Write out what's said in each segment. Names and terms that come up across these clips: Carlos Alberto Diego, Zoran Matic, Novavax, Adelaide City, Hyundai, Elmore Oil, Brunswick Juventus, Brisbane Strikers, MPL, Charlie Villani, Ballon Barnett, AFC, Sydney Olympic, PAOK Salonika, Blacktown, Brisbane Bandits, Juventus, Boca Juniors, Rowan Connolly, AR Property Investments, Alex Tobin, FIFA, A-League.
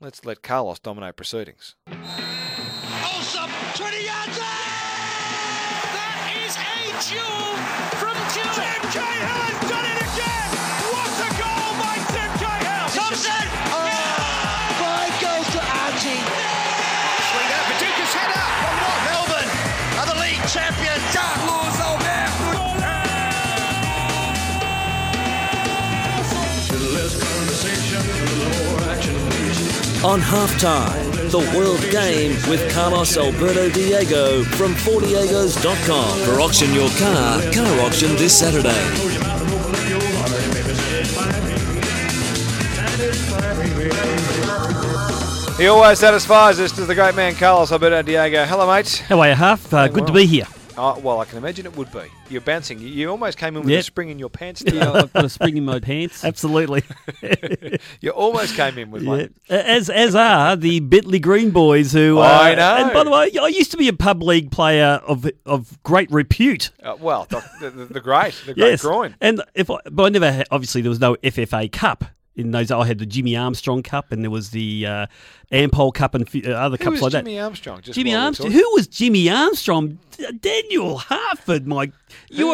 Let's let Carlos dominate proceedings. Awesome! 20 yards out! That is a jewel from Jim. Tim Cahill's done it again! What a goal by Tim Cahill! Thompson! Five goals to Archie. Swing out, Baduca's head up. One more, Melbourne are the league champions. Carlos Alberto. To less conversation, more action. On half-time, the World Game with Carlos Alberto Diego from 4diegos.com. For Auction Your Car Auction this Saturday. He always satisfies us, does the great man Carlos Alberto Diego. Hello, mate. How are you, Half? Good to be here. Well, I can imagine it would be. You're bouncing. You almost came in with a spring in your pants. I've got a spring in my pants. Absolutely. You almost came in with one. As are the Bentley Green boys who... I know. And by the way, I used to be a pub league player of great repute. Well, the great groin. And I never had, obviously, there was no FFA Cup. In those, I had the Jimmy Armstrong Cup, and there was the Ampol Cup and other cups like that. Jimmy Armstrong? Who was Jimmy Armstrong? Daniel Hartford, Mike. You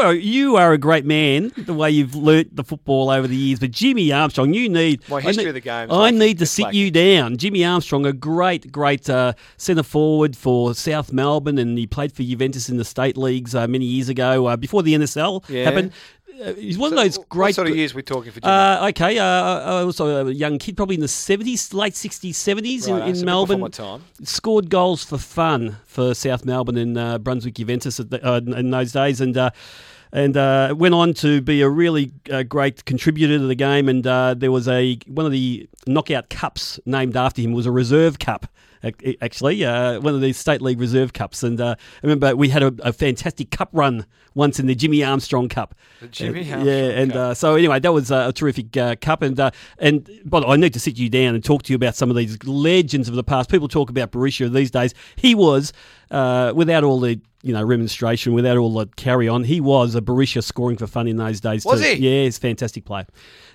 are a great man, the way you've learnt the football over the years. But Jimmy Armstrong, you need... My history of the game. I need to sit you down. Jimmy Armstrong, a great centre forward for South Melbourne, and he played for Juventus in the state leagues many years ago, before the NSL happened. He's one of those great... What sort of years we're talking for Jimmy? I was a young kid, probably in the 70s, late 60s, 70s in Melbourne. My time. Scored goals for fun for South Melbourne and Brunswick Juventus in those days. And went on to be a really great contributor to the game. And there was one of the knockout cups named after him was a reserve cup. Actually, one of these state league reserve cups, and I remember we had a fantastic cup run once in the Jimmy Armstrong Cup. The Jimmy Armstrong Cup. And so anyway, that was a terrific cup, and but I need to sit you down and talk to you about some of these legends of the past. People talk about Barisha these days. He was without all the remonstration, without all the carry on. He was a Barisha scoring for fun in those days too. Was he? Yeah, he's a fantastic player.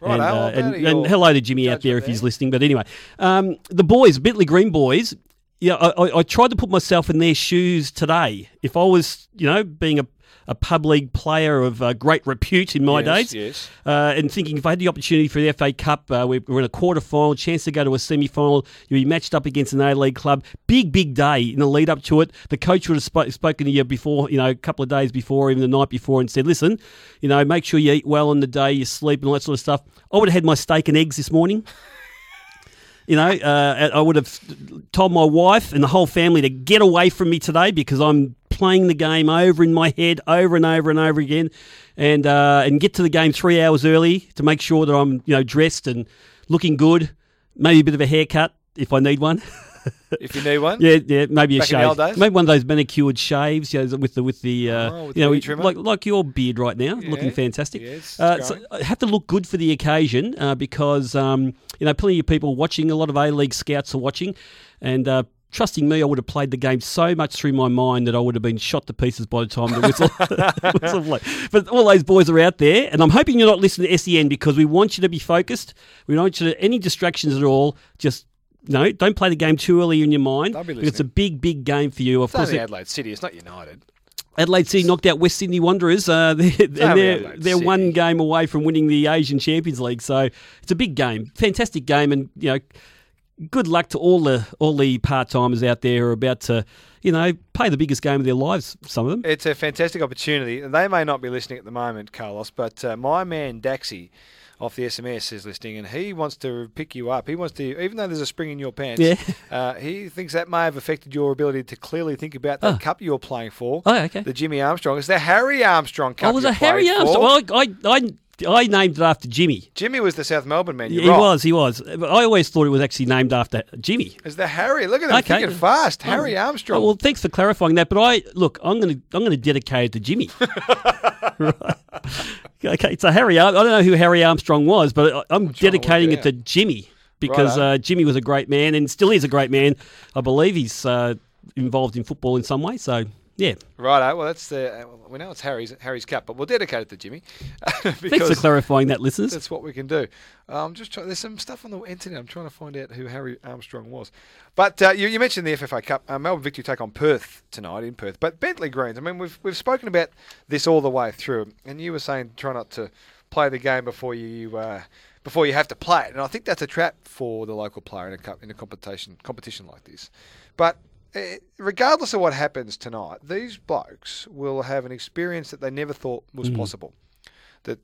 Right, and hello to Jimmy out there if he's listening. But anyway, the boys, Bentley Green boys, I tried to put myself in their shoes today. If I was, being a pub league player of great repute in my days, and thinking if I had the opportunity for the FA Cup, we're in a quarterfinal, chance to go to a semi-final, you'll be matched up against an A-League club, big day in the lead up to it. The coach would have spoken the year before, a couple of days before, even the night before, and said, listen, make sure you eat well on the day, you sleep and all that sort of stuff. I would have had my steak and eggs this morning. I would have told my wife and the whole family to get away from me today because I'm playing the game over in my head over and over and over again, and get to the game 3 hours early to make sure that I'm dressed and looking good, maybe a bit of a haircut if I need one. If you need one, maybe a shave, maybe one of those manicured shaves, with the like your beard right now, looking fantastic. Yes, so I have to look good for the occasion because plenty of people watching, a lot of A-League scouts are watching, and. Trusting me, I would have played the game so much through my mind that I would have been shot to pieces by the time the whistle blew. But all those boys are out there, and I'm hoping you're not listening to SEN because we want you to be focused. We don't want you to any distractions at all. Just don't play the game too early in your mind. It's a big game for you. Of course, only Adelaide City. It's not United. Adelaide City knocked out West Sydney Wanderers, they're one game away from winning the Asian Champions League. So it's a big game, fantastic game, and good luck to all the part-timers out there who are about to, play the biggest game of their lives, some of them. It's a fantastic opportunity. They may not be listening at the moment, Carlos, but my man Daxi off the SMS is listening, and he wants to pick you up. He wants to, even though there's a spring in your pants, he thinks that may have affected your ability to clearly think about the cup you were playing for. Oh, okay. The Jimmy Armstrong. It's the Harry Armstrong Cup. Oh, it was a Harry Armstrong. Well, I named it after Jimmy. Jimmy was the South Melbourne man. You're right. He was. I always thought it was actually named after Jimmy. It's the Harry. Look at him thinking fast. Harry Armstrong. Oh, well, thanks for clarifying that. But I'm going to dedicate it to Jimmy. Right. Okay, it's a Harry. I don't know who Harry Armstrong was, but I'm dedicating it to Jimmy because Jimmy was a great man and still is a great man. I believe he's involved in football in some way. So Yeah. Righto. Well, that's the we know it's Harry's Cup, but we'll dedicate it to Jimmy. Thanks for clarifying that, listeners. That's what we can do. There's some stuff on the internet. I'm trying to find out who Harry Armstrong was. But you mentioned the FFA Cup. Melbourne Victory take on Perth tonight in Perth. But Bentley Greens. I mean, we've spoken about this all the way through, and you were saying try not to play the game before you have to play it, and I think that's a trap for the local player in a competition like this. But regardless of what happens tonight, these blokes will have an experience that they never thought was possible. That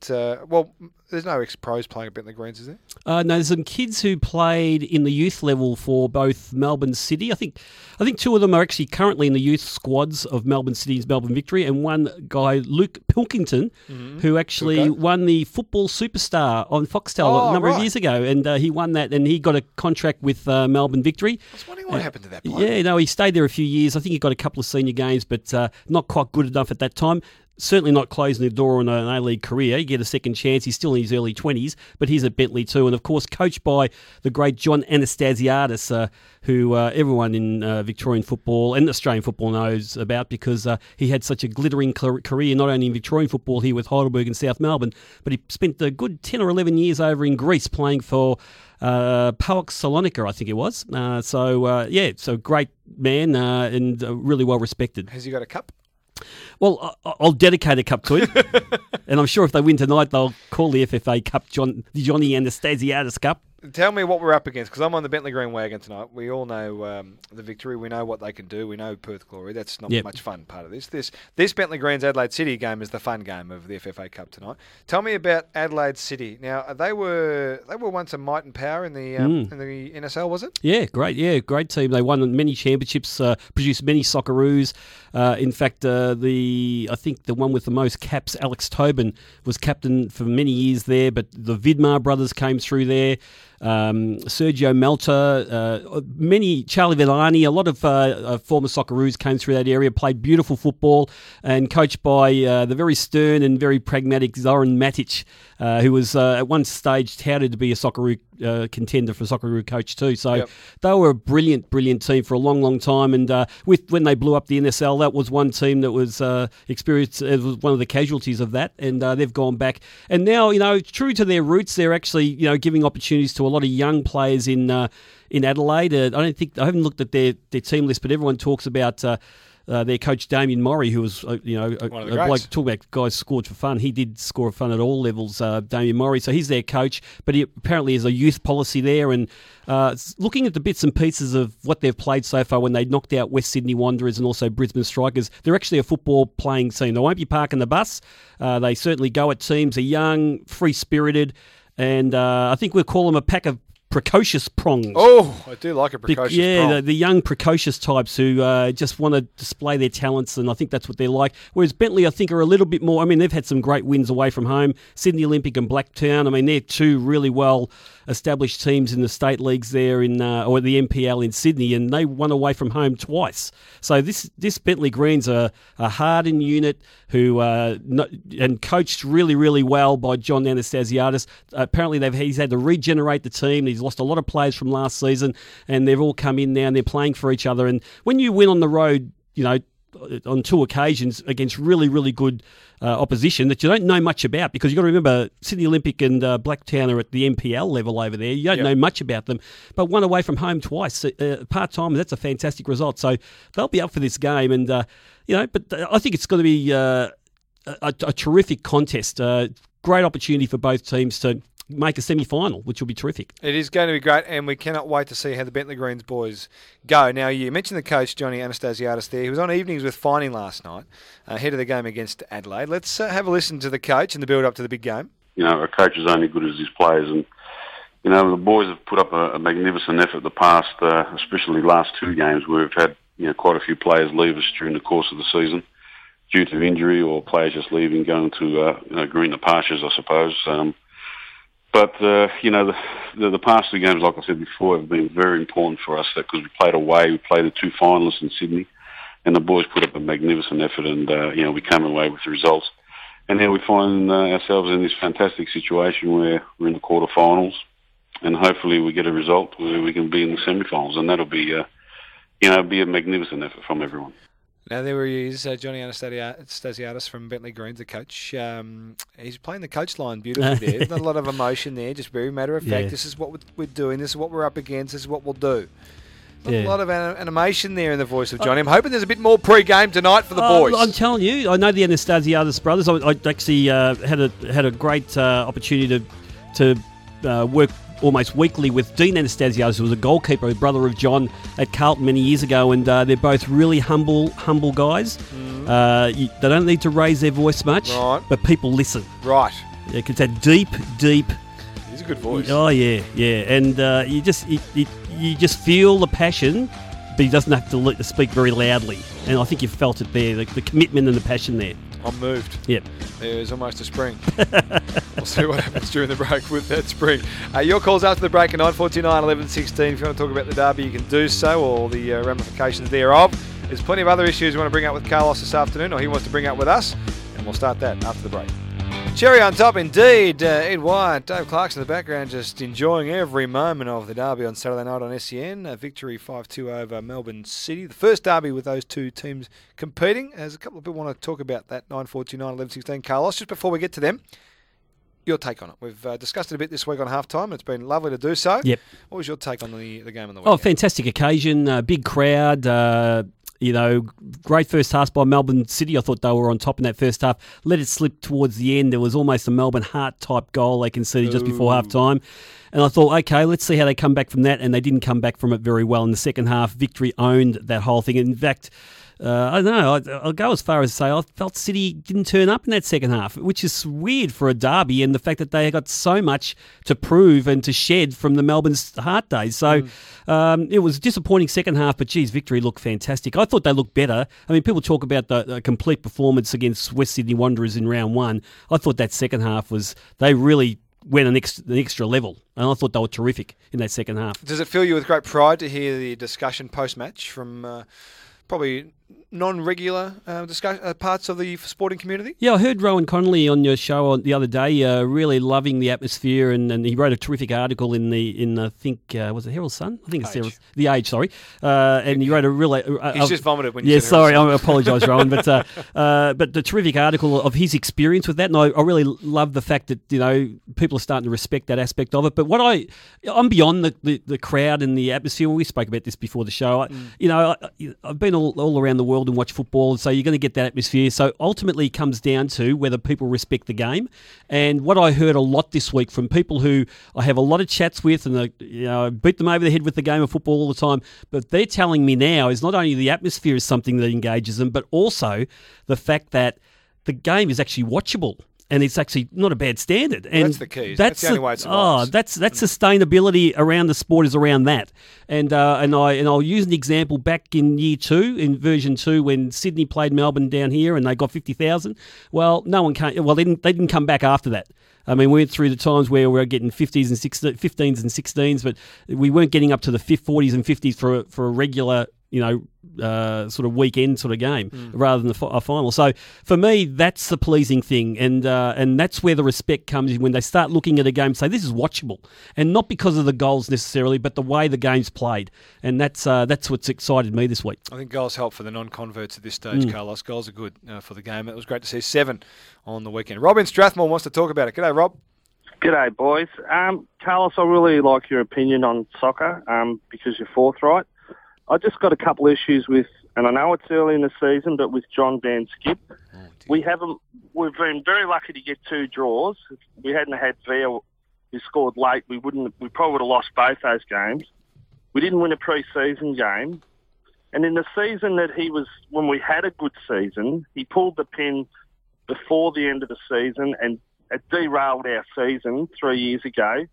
there's no ex-pros playing at Bentley Greens, is there? No, there's some kids who played in the youth level for both Melbourne City. I think two of them are actually currently in the youth squads of Melbourne City's Melbourne Victory, and one guy, Luke Pilkington, who actually won the Football Superstar on Foxtel a number of years ago, and he won that, and he got a contract with Melbourne Victory. I was wondering what happened to that player. Yeah, no, he stayed there a few years. I think he got a couple of senior games, but not quite good enough at that time. Certainly not closing the door on an A-League career. You get a second chance. He's still in his early 20s, but he's at Bentley too. And, of course, coached by the great John Anastasiadis, who everyone in Victorian football and Australian football knows about because he had such a glittering career, not only in Victorian football here with Heidelberg and South Melbourne, but he spent a good 10 or 11 years over in Greece playing for PAOK Salonika, I think it was. So great man and really well respected. Has he got a cup? Well, I'll dedicate a cup to him, and I'm sure if they win tonight, they'll call the FFA Cup the Johnny Anastasiadis Cup. Tell me what we're up against, because I'm on the Bentley Green wagon tonight. We all know the Victory. We know what they can do. We know Perth Glory. That's not much fun part of this. This Bentley Greens Adelaide City game is the fun game of the FFA Cup tonight. Tell me about Adelaide City. Now they were once a might and power in the in the NSL, was it? Yeah, great. Yeah, great team. They won many championships, produced many Socceroos. In fact, I think the one with the most caps, Alex Tobin, was captain for many years there. But the Vidmar brothers came through there. Sergio Melta, Charlie Villani, a lot of former Socceroos came through that area, played beautiful football, and coached by the very stern and very pragmatic Zoran Matic, who was at one stage touted to be a Socceroo contender for Socceroo coach too. So they were a brilliant, brilliant team for a long, long time. And when they blew up the NSL, that was one team that was experienced. It was one of the casualties of that, and they've gone back. And now, true to their roots, they're actually giving opportunities to a lot of young players in Adelaide. I haven't looked at their team list, but everyone talks about their coach Damien Mori, who was talk about guys scored for fun. He did score for fun at all levels, Damien Mori. So he's their coach, but he apparently is a youth policy there. And looking at the bits and pieces of what they've played so far, when they knocked out West Sydney Wanderers and also Brisbane Strikers, they're actually a football playing team. They won't be parking the bus. They certainly go at teams. They're young, free spirited. And I think we'll call them a pack of precocious prongs. Oh, I do like a precocious prong. Yeah, the young precocious types who just want to display their talents, and I think that's what they're like. Whereas Bentley, I think, are a little bit more... I mean, they've had some great wins away from home. Sydney Olympic and Blacktown, I mean, they're two really well-established teams in the state leagues there or the MPL in Sydney, and they won away from home twice. So this Bentley Greens are a hardened unit and coached really, really well by John Anastasiadis. Apparently, he's had to regenerate the team. He's lost a lot of players from last season, and they've all come in now and they're playing for each other. And when you win on the road, on two occasions against really, really good opposition that you don't know much about, because you've got to remember Sydney Olympic and Blacktown are at the MPL level over there. You don't know much about them, but one away from home twice, part-time, that's a fantastic result. So they'll be up for this game. And, but I think it's going to be a terrific contest. Great opportunity for both teams to make a semi-final, which will be terrific. It is going to be great, and we cannot wait to see how the Bentley Greens boys go. Now, you mentioned the coach, Johnny Anastasiadis, there. He was on Evenings with Fining last night, ahead of the game against Adelaide. Let's have a listen to the coach in the build-up to the big game. A coach is only good as his players, and, the boys have put up a magnificent effort the past, especially last two games, where we've had, quite a few players leave us during the course of the season due to injury or players just leaving, going to greener pastures, I suppose. But, the past two games, like I said before, have been very important for us because we played away. We played the two finalists in Sydney, and the boys put up a magnificent effort, and, we came away with the results. And now we find ourselves in this fantastic situation where we're in the quarterfinals, and hopefully we get a result where we can be in the semifinals, and that'll be a magnificent effort from everyone. Now, there he is, Johnny Anastasiadis from Bentley Greens, the coach. He's playing the coach line beautifully there. Not a lot of emotion there, just very matter of fact. Yeah. This is what we're doing. This is what we're up against. This is what we'll do. Not a lot of animation there in the voice of Johnny. I'm hoping there's a bit more pre-game tonight for the boys. I'm telling you, I know the Anastasiadis brothers. I actually had a great opportunity to work almost weekly with Dean Anastasiadis, who was a goalkeeper, a brother of John at Carlton many years ago, and they're both really humble guys. Mm. They don't need to raise their voice much, right, but people listen. Right. Yeah, it's that deep... He's a good voice. Oh, yeah. And you just feel the passion, but he doesn't have to speak very loudly. And I think you felt it there, the commitment and the passion there. I'm moved. Yep. It was almost a spring. We'll see what happens during the break with that spring. Your calls after the break are 9429 1116. If you want to talk about the derby, you can do so, or the ramifications thereof. There's plenty of other issues we want to bring up with Carlos this afternoon, or he wants to bring up with us, and we'll start that after the break. Cherry on top indeed. Ed Wyatt, Dave Clarkson in the background, just enjoying every moment of the derby on Saturday night on SEN. A victory 5-2 over Melbourne City. The first derby with those two teams competing. There's a couple of people want to talk about that, 9429 1116. Carlos, just before we get to them, your take on it. We've discussed it a bit this week on halftime. It's been lovely to do so. Yep. What was your take on the game on the weekend? Oh, fantastic occasion. Big crowd. You know, great first half by Melbourne City. I thought they were on top in that first half. Let it slip towards the end. There was almost a Melbourne Heart-type goal they conceded just before half-time. And I thought, okay, let's see how they come back from that. And they didn't come back from it very well in the second half. Victory owned that whole thing. In fact, I don't know, I'll go as far as to say I felt City didn't turn up in that second half, which is weird for a derby, and the fact that they got so much to prove and to shed from the Melbourne's Heart days. So it was a disappointing second half, but geez, Victory looked fantastic. I thought they looked better. I mean, people talk about the complete performance against West Sydney Wanderers in round one. I thought that second half was, they really went an extra level, and I thought they were terrific in that second half. Does it fill you with great pride to hear the discussion post-match from... probably non-regular parts of the sporting community? Yeah, I heard Rowan Connolly on your show the other day really loving the atmosphere, and he wrote a terrific article in was it Herald Sun? I think it's Age. The Age, sorry. And he wrote a really... he's just vomited when you said Herald Sun. I apologise, Rowan, but the terrific article of his experience with that, and I really love the fact that, you know, people are starting to respect that aspect of it. But what I'm beyond the crowd and the atmosphere. We spoke about this before the show. I've been all around the world and watch football, and so you're going to get that atmosphere. So ultimately it comes down to whether people respect the game. And what I heard a lot this week from people who I have a lot of chats with, and I beat them over the head with the game of football all the time, but they're telling me now is not only the atmosphere is something that engages them, but also the fact that the game is actually watchable. And it's actually not a bad standard. And that's the key. That's the only way it survives. That's sustainability around the sport is around that. And I'll use an example back in year two, in version two, when Sydney played Melbourne down here and they got 50,000. Well, they didn't come back after that. I mean, we went through the times where we were getting 15s and 16s, but we weren't getting up to the 40s and 50s for a regular, sort of weekend sort of game rather than a final. So for me, that's the pleasing thing, and that's where the respect comes in when they start looking at a game and say, this is watchable, and not because of the goals necessarily, but the way the game's played. And that's what's excited me this week. I think goals help for the non-converts at this stage, Carlos. Goals are good for the game. It was great to see 7 on the weekend. Rob in Strathmore wants to talk about it. G'day, Rob. G'day, boys. Carlos, I really like your opinion on soccer because you're forthright. I just got a couple issues with, and I know it's early in the season, but with John Van Skip. Oh, we've been very lucky to get 2 draws. If we hadn't had Villa, who scored late, we probably would have lost both those games. We didn't win a pre-season game. And in the season that when we had a good season, he pulled the pin before the end of the season, and it derailed our season 3 years ago.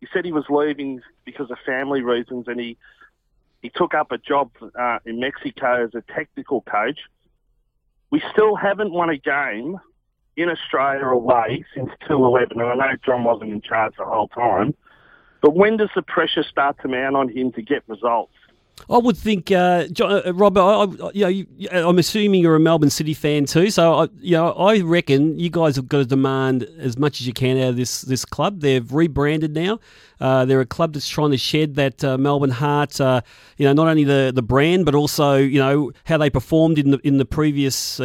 He said he was leaving because of family reasons, and he took up a job in Mexico as a technical coach. We still haven't won a game in Australia away since 2011, and I know John wasn't in charge the whole time. But when does the pressure start to mount on him to get results? I would think, Robert. I'm assuming you're a Melbourne City fan too. So, I reckon you guys have got to demand as much as you can out of this club. They've rebranded now. They're a club that's trying to shed that Melbourne heart. Not only the brand, but also how they performed in their previous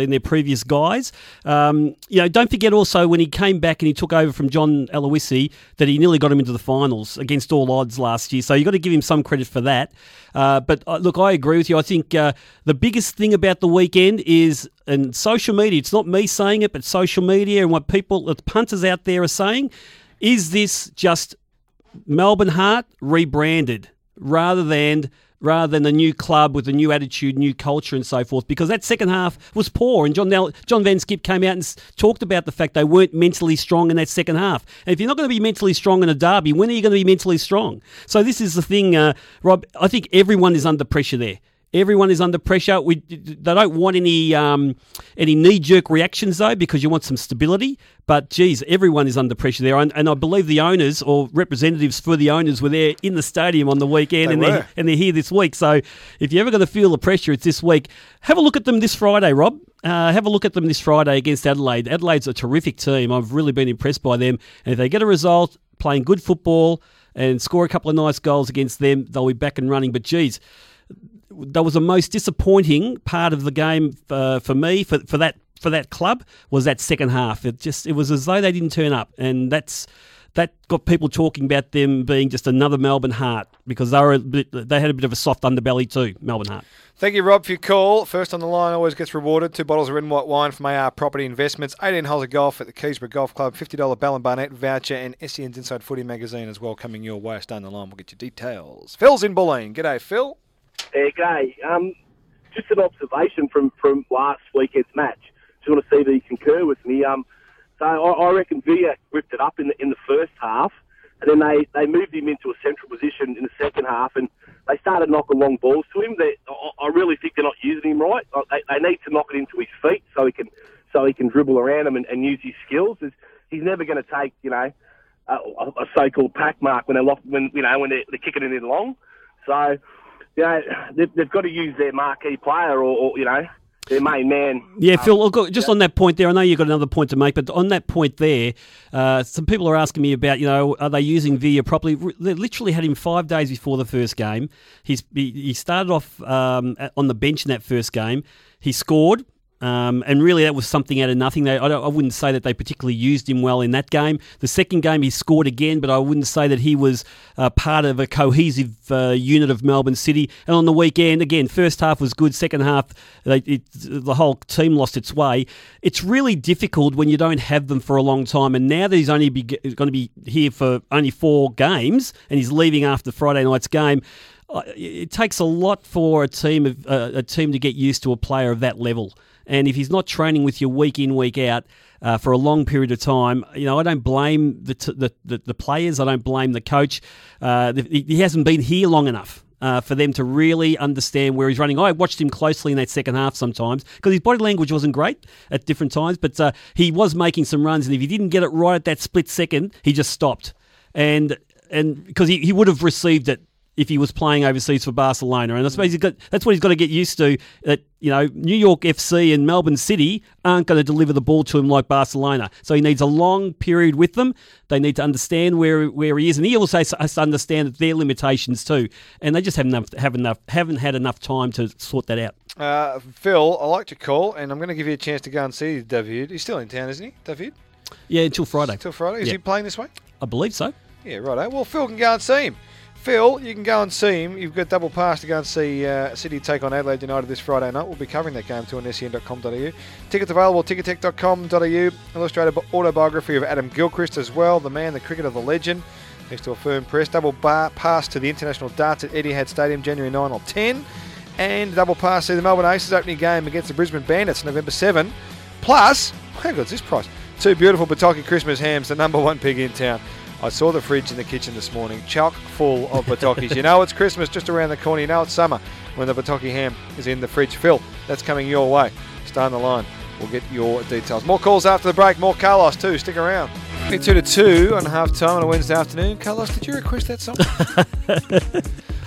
guise. Don't forget also when he came back and he took over from John Aloisi that he nearly got him into the finals against all odds last year. So you have got to give him some credit for that. But I agree with you. I think the biggest thing about the weekend is, and social media, it's not me saying it, but social media and what the punters out there are saying, is this just Melbourne Heart rebranded rather than a new club with a new attitude, new culture and so forth? Because that second half was poor, and John Van Skip came out and talked about the fact they weren't mentally strong in that second half. And if you're not going to be mentally strong in a derby, when are you going to be mentally strong? So this is the thing, Rob, I think everyone is under pressure there. Everyone is under pressure. They don't want any knee-jerk reactions, though, because you want some stability. But, geez, everyone is under pressure there. And I believe the owners or representatives for the owners were there in the stadium on the weekend. They're here this week. So if you're ever going to feel the pressure, it's this week. Have a look at them this Friday, Rob. Have a look at them this Friday against Adelaide. Adelaide's a terrific team. I've really been impressed by them. And if they get a result, playing good football and score a couple of nice goals against them, they'll be back and running. But, geez, that was the most disappointing part of the game for me, for that club, was that second half. It was as though they didn't turn up, and that got people talking about them being just another Melbourne Heart, because they had a bit of a soft underbelly too, Melbourne Heart. Thank you, Rob, for your call. First on the line always gets rewarded. 2 bottles of red and white wine from AR Property Investments, 18 holes of golf at the Keysborough Golf Club, $50 Ballon Barnett voucher, and SEN's Inside Footy magazine as well coming your way. Stay on the line, we'll get your details. Phil's in Bulleen. G'day, Phil. Yeah, g'day. Just an observation from last weekend's match. Just want to see that you concur with me. So I reckon Villa ripped it up in the first half, and then they moved him into a central position in the second half, and they started knocking long balls to him. I really think they're not using him right. They need to knock it into his feet so he can dribble around him and use his skills. He's never going to take a so-called pack mark when they're kicking it in long. So. Yeah, they've got to use their marquee player or their main man. Yeah, Phil, just on that point there, I know you've got another point to make, but on that point there, some people are asking me about, are they using Villa properly? They literally had him 5 days before the first game. He started off on the bench in that first game. He scored. And really, that was something out of nothing. I wouldn't say that they particularly used him well in that game. The second game, he scored again, but I wouldn't say that he was part of a cohesive unit of Melbourne City. And on the weekend, again, first half was good. Second half, the whole team lost its way. It's really difficult when you don't have them for a long time. And now that he's only going to be here for only 4 games, and he's leaving after Friday night's game, it takes a lot for a team to get used to a player of that level. And if he's not training with you week in, week out for a long period of time, I don't blame the players. I don't blame the coach. He hasn't been here long enough for them to really understand where he's running. I watched him closely in that second half sometimes because his body language wasn't great at different times, but he was making some runs. And if he didn't get it right at that split second, he just stopped. And because he would have received it if he was playing overseas for Barcelona. And I suppose that's what he's got to get used to, that New York FC and Melbourne City aren't going to deliver the ball to him like Barcelona. So he needs a long period with them. They need to understand where he is. And he also has to understand their limitations too. And they just haven't had enough time to sort that out. Phil, I like to call, and I'm going to give you a chance to go and see David. He's still in town, isn't he, David? Yeah, until Friday. Is he playing this week? I believe so. Yeah, righto. Well, Phil can go and see him. Phil, you can go and see him. You've got double pass to go and see City take on Adelaide United this Friday night. We'll be covering that game too on sen.com.au. Tickets available at tickettech.com.au. Illustrated autobiography of Adam Gilchrist as well, the man, the cricketer, the legend. Thanks to a firm press. Double pass to the International Darts at Etihad Stadium, January 9 or 10. And double pass to the Melbourne Aces opening game against the Brisbane Bandits, November 7. Plus, how good's this price? 2 beautiful Bataki Christmas hams, the #1 pig in town. I saw the fridge in the kitchen this morning, chock full of Batakis. You know it's Christmas just around the corner. You know it's summer when the Bataki ham is in the fridge. Phil, that's coming your way. Stay on the line. We'll get your details. More calls after the break. More Carlos too. Stick around. 2 to 2 on half time on a Wednesday afternoon. Carlos, did you request that song?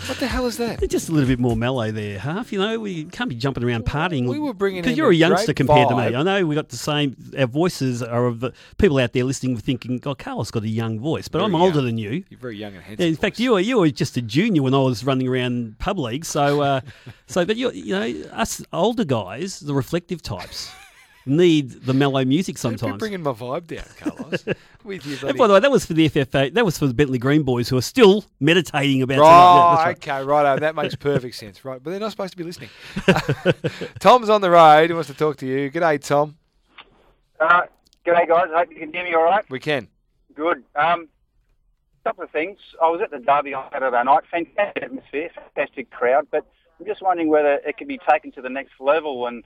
What the hell is that? Just a little bit more mellow there, Half. You know, we can't be jumping around partying. We were bringing in because you're a youngster compared vibe. To me. I know we got the same. Our voices are of the people out there listening, thinking, "God, Carlos got a young voice," but I'm older than you. You're very young and handsome. Yeah, in fact, you were just a junior when I was running around pub league. But you know, us older guys, the reflective types. Need the mellow music sometimes. You're bringing my vibe down, Carlos. With you, buddy. And by the way, that was for the FFA. That was for the Bentley Green boys who are still meditating about. Right. Yeah, okay. Righto. That makes perfect sense. Right, but they're not supposed to be listening. Tom's on the road. He wants to talk to you. G'day, Tom. G'day, guys. I hope you can hear me all right. We can. Good. Couple of things. I was at the derby on Saturday night. Fantastic atmosphere, fantastic crowd. But I'm just wondering whether it could be taken to the next level and.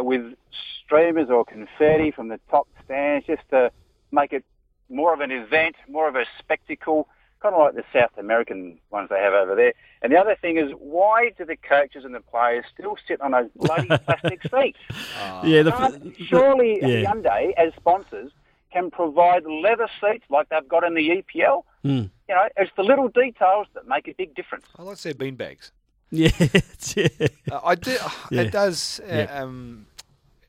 With streamers or confetti from the top stands just to make it more of an event, more of a spectacle, kind of like the South American ones they have over there. And the other thing is, why do the coaches and the players still sit on those bloody plastic seats? Surely Hyundai, as sponsors, can provide leather seats like they've got in the EPL. Mm. You know, it's the little details that make a big difference. I like to say beanbags. It does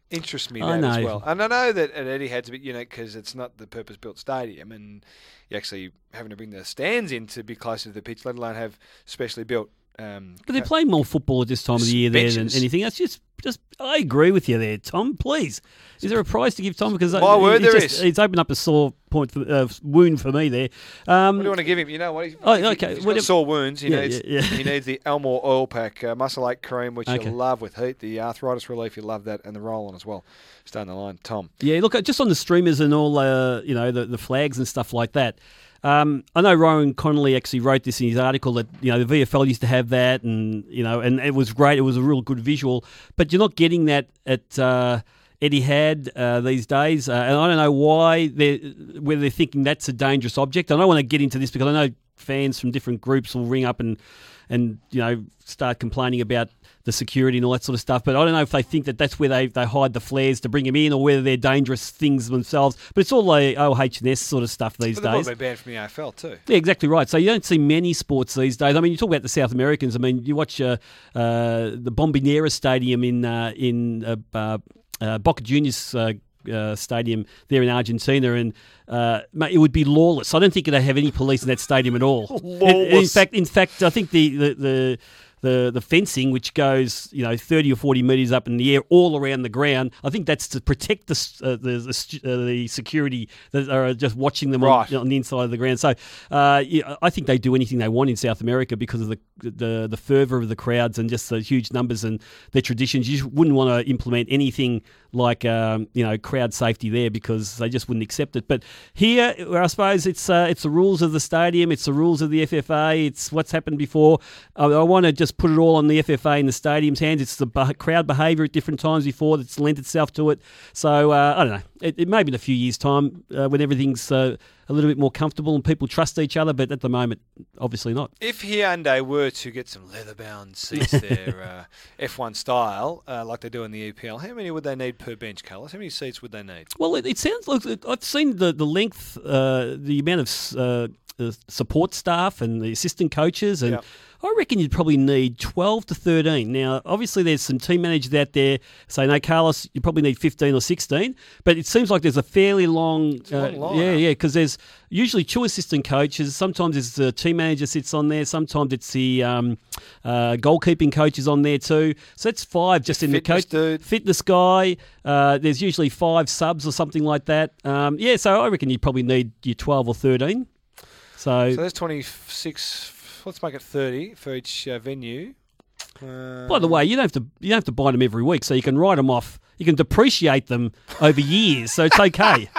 interest me that as well. And I know that at Etihad's a bit unique because it's not the purpose-built stadium and you're actually having to bring the stands in to be closer to the pitch, let alone have specially built. But they're playing more football at this time of the year there than anything. That's just I agree with you there, Tom. Please, is there a prize to give Tom? Because there is. It's opened up a sore point, wound for me there. What do you want to give him? You know what? He's got sore wounds. He needs the Elmore Oil Pack, Muscle-Ache Cream, which you love with heat, the arthritis relief, you love that, and the roll-on as well. Just down the line, Tom. Yeah, look, just on the streamers and all, the flags and stuff like that. I know Rowan Connolly actually wrote this in his article that, you know, the VFL used to have that and, you know, and it was great. It was a real good visual, but you're not getting that at Etihad these days. And I don't know whether they're thinking that's a dangerous object. I don't want to get into this because I know fans from different groups will ring up and you know, start complaining about the security and all that sort of stuff. But I don't know if they think that that's where they hide the flares to bring them in or whether they're dangerous things themselves. But it's all like OHS sort of stuff these days. They're banned from the AFL too. Yeah, exactly right. So you don't see many sports these days. I mean, you talk about the South Americans. I mean, you watch the Bombinera Stadium in Boca Juniors stadium there in Argentina, and it would be lawless. I don't think they have any police in that stadium at all. In fact, I think the fencing, which goes 30 or 40 metres up in the air all around the ground, I think that's to protect the security that are just watching them on the inside of the ground. So I think they do anything they want in South America because of the fervour of the crowds and just the huge numbers and their traditions. You wouldn't want to implement anything like crowd safety there because they just wouldn't accept it. But here, I suppose it's the rules of the stadium, it's the rules of the FFA, it's what's happened before. I want to just put it all on the FFA and the stadium's hands. It's the crowd behaviour at different times before that's lent itself to it. So, I don't know. It may be in a few years' time when everything's a little bit more comfortable and people trust each other, but at the moment, obviously not. If Hyundai were to get some leather-bound seats there, F1 style, like they do in the EPL, how many would they need per bench, Carlos? How many seats would they need? Well, it sounds like I've seen the length, the amount of support staff and the assistant coaches and... Yep. I reckon you'd probably need 12 to 13. Now, obviously, there's some team managers out there saying, no, Carlos, you probably need 15 or 16. But it seems like there's a fairly long... because there's usually two assistant coaches. Sometimes it's the team manager sits on there. Sometimes it's the goalkeeping coach is on there too. So that's five just in the coach. Dude. Fitness guy. There's usually five subs or something like that. So I reckon you probably need your 12 or 13. So that's 26... Let's make it 30 for each venue. By the way, you don't have to buy them every week, so you can write them off. You can depreciate them over years, so it's okay.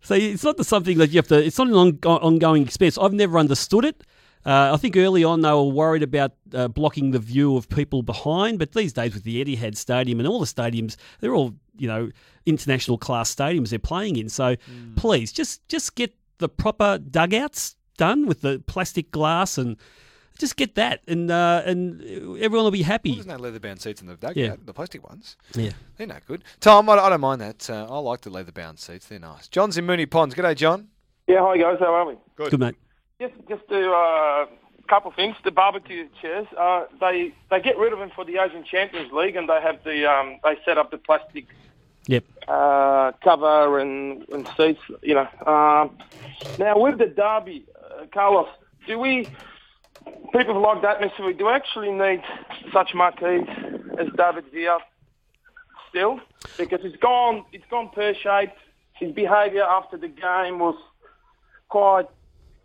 So it's not something that you have to. It's not an ongoing expense. I've never understood it. I think early on they were worried about blocking the view of people behind, but these days with the Etihad Stadium and all the stadiums, they're all international class stadiums they're playing in. So please just get the proper dugouts done with the plastic glass and just get that and everyone will be happy. Well, there's no leather-bound seats in the dugout, the plastic ones. Yeah. They're no good. Tom, I don't mind that. I like the leather-bound seats. They're nice. John's in Moonee Ponds. G'day, John. Yeah, hi, guys. How are we? Good, mate. Just to couple of things. The barbecue chairs, they get rid of them for the Asian Champions League, and they have the they set up the plastic cover and seats. You know. Now with the derby, Carlos, do we people like that necessarily? Do we actually need such marquees as David Villa still? Because it's gone pear-shaped. His behaviour after the game was quite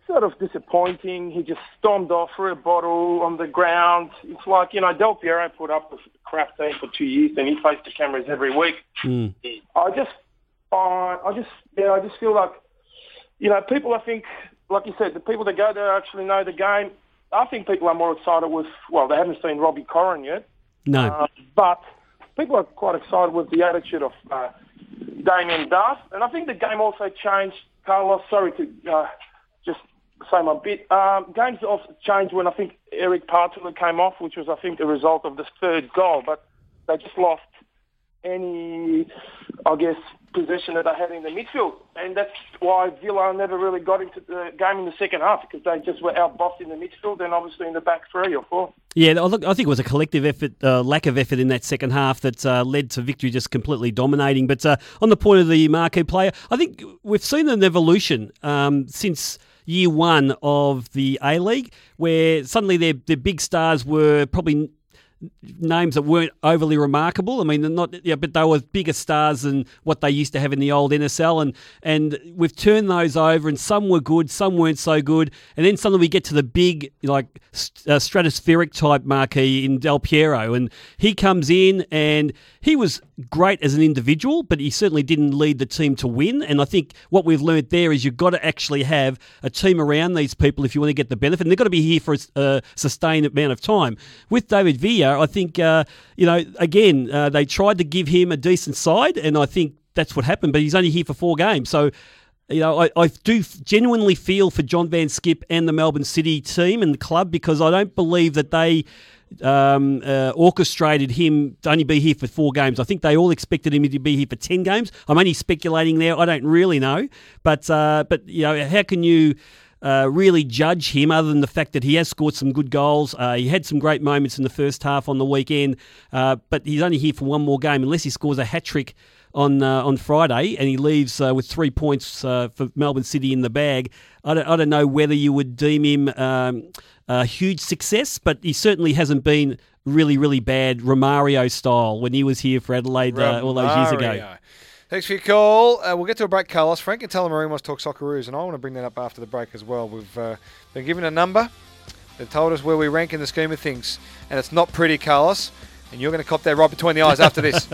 sort of disappointing. He just stormed off, threw a bottle on the ground. It's like, you know, Del Piero put up a crap team for 2 years, and he faced the cameras every week. Mm. I just feel like, you know, people. I think, like you said, the people that go there actually know the game. I think people are more excited with. Well, they haven't seen Robbie Corran yet. No, but people are quite excited with the attitude of Damien Duff, and I think the game also changed. Carlos, sorry to just say my bit. Games also changed when I think Eric Partula came off, which was, I think, the result of the third goal. But they just lost any, I guess, possession that they had in the midfield. And that's why Villa never really got into the game in the second half, because they just were outbossed in the midfield and obviously in the back three or four. Yeah, look, I think it was a collective effort, lack of effort in that second half that led to victory just completely dominating. But on the point of the marquee player, I think we've seen an evolution since year one of the A-League, where suddenly their big stars were probably names that weren't overly remarkable. I mean, they're not, yeah, but they were bigger stars than what they used to have in the old NSL, and we've turned those over, and some were good, some weren't so good, and then suddenly we get to the big, like, stratospheric type marquee in Del Piero, and he comes in, and he was great as an individual, but he certainly didn't lead the team to win. And I think what we've learned there is you've got to actually have a team around these people if you want to get the benefit, and they've got to be here for a sustained amount of time. With David Villa, I think, you know, again, they tried to give him a decent side, and I think that's what happened, but he's only here for 4 games. So, you know, I do genuinely feel for John Van Skip and the Melbourne City team and the club, because I don't believe that they orchestrated him to only be here for 4 games. I think they all expected him to be here for 10 games. I'm only speculating there. I don't really know. But you know, how can you really judge him other than the fact that he has scored some good goals? He had some great moments in the first half on the weekend, but he's only here for 1 more game unless he scores a hat-trick on Friday and he leaves with 3 points for Melbourne City in the bag. I don't know whether you would deem him a huge success, but he certainly hasn't been really, really bad Romario style when he was here for Adelaide all those years ago. Thanks for your call. We'll get to a break, Carlos. Frank and Talamarine wants to talk Socceroos, and I want to bring that up after the break as well. We've been given a number. They've told us where we rank in the scheme of things, and it's not pretty, Carlos. And you're going to cop that right between the eyes after this.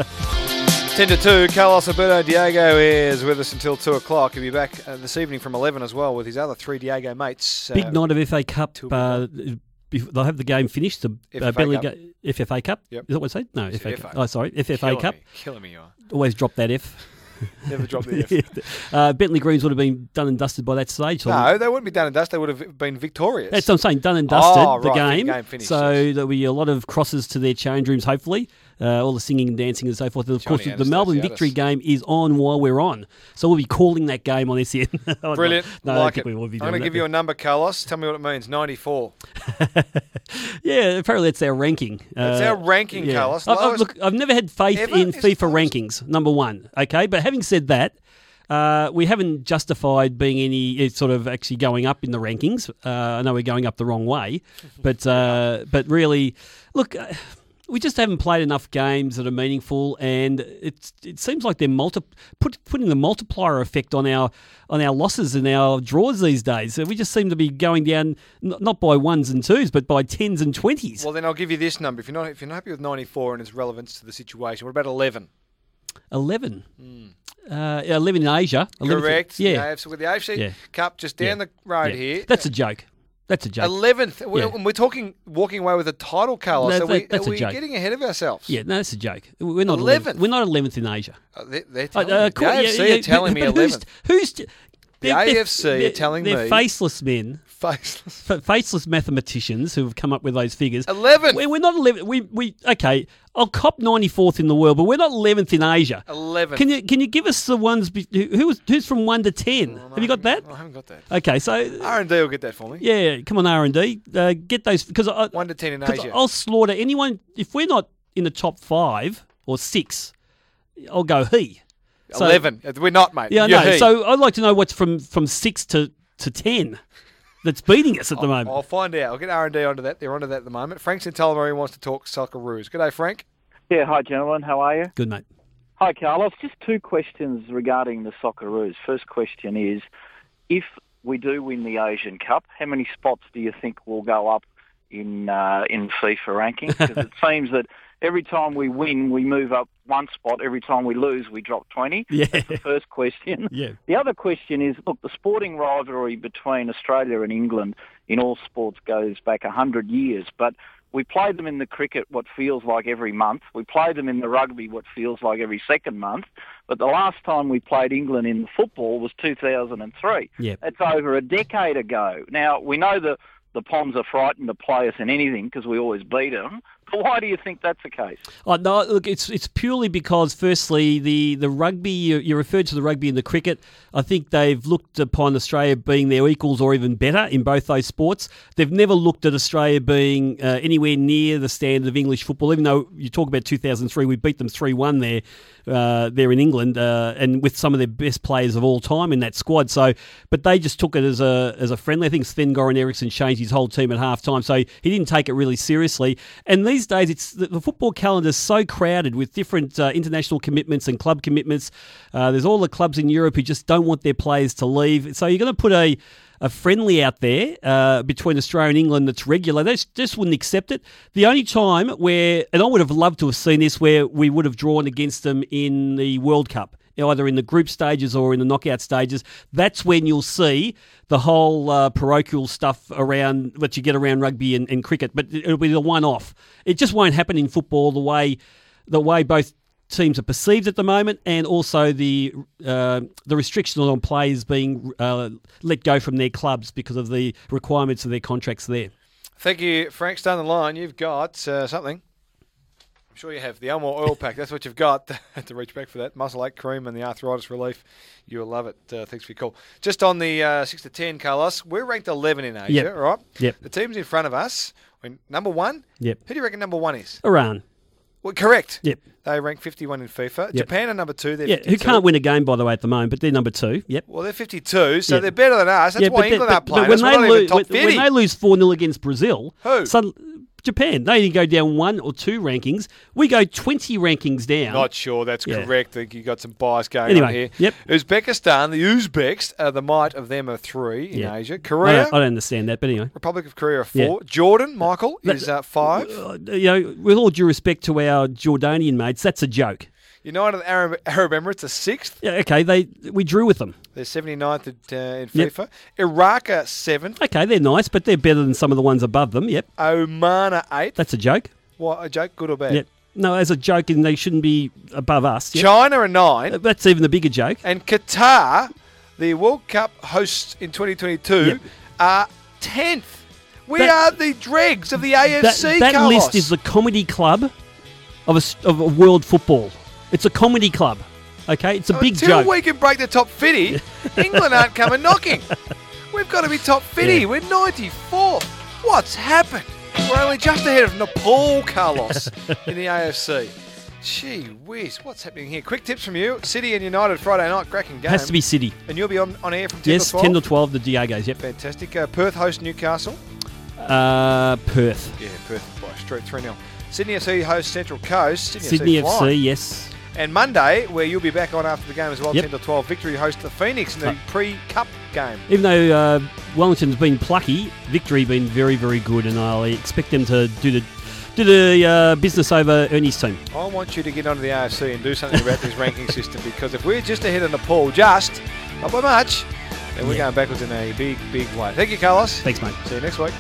10 to 2, Carlos Alberto Diego is with us until 2 o'clock. He'll be back this evening from 11 as well with his other 3 Diego mates. Big night of FA Cup. They'll have the game finished. The FFA Cup. FFA Cup? Yep. Is that what I said? No, it's FFA Cup. Oh, sorry. FFA Cup. Killing me, you are. Always drop that F. Never drop the F. Bentley Greens would have been done and dusted by that stage. No, they wouldn't be done and dusted. They would have been victorious. That's what I'm saying. Done and dusted, the game. The game finished, so there'll be a lot of crosses to their change rooms, hopefully. All the singing and dancing and so forth. And, of course, the Melbourne Victory game is on while we're on. So we'll be calling that game on SEN. Brilliant. No, like it. I'm going to give you a number, Carlos. Tell me what it means. 94. Yeah, apparently that's our ranking. It's our ranking, yeah. Carlos. I've never had faith in FIFA rankings, number one. Okay, but having said that, we haven't justified being any sort of actually going up in the rankings. I know we're going up the wrong way, but really, look, we just haven't played enough games that are meaningful, and it seems like they're putting the multiplier effect on our losses and our draws these days. So we just seem to be going down not by 1s and 2s, but by 10s and 20s. Well, then I'll give you this number. If you're not happy with 94 and its relevance to the situation, what about 11? 11. 11 in Asia. 11. Correct. Yeah. With the AFC Cup just down the road here. That's a joke. That's a joke. 11th. We're talking walking away with a title, Carlos. No, are we getting ahead of ourselves? Yeah, no, that's a joke. We're not 11th. We're not 11th in Asia. They're telling me 11th. Who's The AFC are telling me... They're faceless men. Faceless mathematicians who have come up with those figures. 11th. We're not 11th. Okay, I'll cop 94th in the world, but we're not 11th in Asia. 11th. Can you give us the ones... Who's from 1 to 10? Have you got that? I haven't got that. Okay, so... R&D will get that for me. Yeah, come on, R&D. Get those... Because 1 to 10 in Asia. I'll slaughter anyone... If we're not in the top 5 or 6, I'll go he. So, 11. We're not, mate. Yeah, I know. So I'd like to know what's from 6 to 10 that's beating us at the moment. I'll find out. I'll get R&D onto that. They're onto that at the moment. Frank's in Tullamarine wants to talk Socceroos. Good day, Frank. Yeah, hi, gentlemen. How are you? Good, mate. Hi, Carlos. Just two questions regarding the Socceroos. First question is, if we do win the Asian Cup, how many spots do you think will go up in FIFA rankings? Because it seems that... Every time we win, we move up one spot. Every time we lose, we drop 20. Yeah. That's the first question. Yeah. The other question is, look, the sporting rivalry between Australia and England in all sports goes back 100 years, but we play them in the cricket what feels like every month. We play them in the rugby what feels like every second month. But the last time we played England in the football was 2003. Yeah. That's over a decade ago. Now, we know that the Poms are frightened to play us in anything because we always beat them. But why do you think that's the case? Oh, no, look, it's purely because, firstly, the rugby, you referred to the rugby and the cricket. I think they've looked upon Australia being their equals or even better in both those sports. They've never looked at Australia being anywhere near the standard of English football, even though you talk about 2003, we beat them 3-1 there. There in England, and with some of their best players of all time in that squad. So, but they just took it as a friendly. I think Sven-Goran Eriksson changed his whole team at halftime, so he didn't take it really seriously. And these days, it's the football calendar is so crowded with different international commitments and club commitments. There's all the clubs in Europe who just don't want their players to leave. So you're going to put a friendly out there between Australia and England that's regular. They just wouldn't accept it. The only time where, and I would have loved to have seen this, where we would have drawn against them in the World Cup, either in the group stages or in the knockout stages. That's when you'll see the whole parochial stuff around what you get around rugby and cricket, but it'll be the one-off. It just won't happen in football the way both teams are perceived at the moment, and also the restrictions on players being let go from their clubs because of the requirements of their contracts there. Thank you, Frank. Down the line, you've got something. I'm sure you have. The Elmore Oil Pack. That's what you've got. Had to reach back for that. Muscle ache cream and the arthritis relief. You'll love it. Thanks for your call. Just on the 6 to 10, Carlos, we're ranked 11 in Asia, yep. Right? Yep. The teams in front of us, number one? Yep. Who do you reckon number one is? Iran. Well, correct. Yep. They rank 51 in FIFA. Yep. Japan are number two. Yeah, 52. Who can't win a game, by the way, at the moment, but they're number two. Yep. Well, they're 52, so they're better than us. That's why England aren't playing. That's why they're in top 50. When they lose 4-0 against Brazil, who? Japan, they go down 1 or 2 rankings. We go 20 rankings down. Not sure that's correct. I think you got some bias going on here. Yep. Uzbekistan, the Uzbeks, the might of them are 3 in Asia. Korea. I don't understand that, but anyway. Republic of Korea are 4. Yeah. Jordan, Michael, is 5. With all due respect to our Jordanian mates, that's a joke. United Arab Emirates are 6th. Yeah, okay, we drew with them. They're 79th in FIFA. Yep. Iraq are 7th. Okay, they're nice, but they're better than some of the ones above them, yep. Oman are 8th. That's a joke. What, a joke? Good or bad? Yep. No, as a joke, and they shouldn't be above us. Yep. China are 9th. That's even the bigger joke. And Qatar, the World Cup hosts in 2022, are 10th. We are the dregs of the AFC, That list is the comedy club of world football. It's a comedy club, okay? It's a big joke. Until we can break the top 50, England aren't coming knocking. We've got to be top 50. Yeah. We're 94th. What's happened? We're only just ahead of Nepal, Carlos, in the AFC. Gee whiz, what's happening here? Quick tips from you. City and United Friday night, cracking game. Has to be City. And you'll be on air from 10 to 12? Yes, 10 to 12, the Diego's, yep. Fantastic. Perth hosts Newcastle. Perth. Yeah, Perth by street, 3-0. Sydney FC hosts Central Coast. Sydney FC, yes. And Monday, where you'll be back on after the game as well, 10 to 12, Victory hosts the Phoenix in the pre-cup game. Even though Wellington's been plucky, Victory been very, very good, and I'll expect them to do the business over Ernie's team. I want you to get onto the AFC and do something about this ranking system, because if we're just ahead of Nepal, not by much, then we're going backwards in a big, big way. Thank you, Carlos. Thanks, mate. See you next week.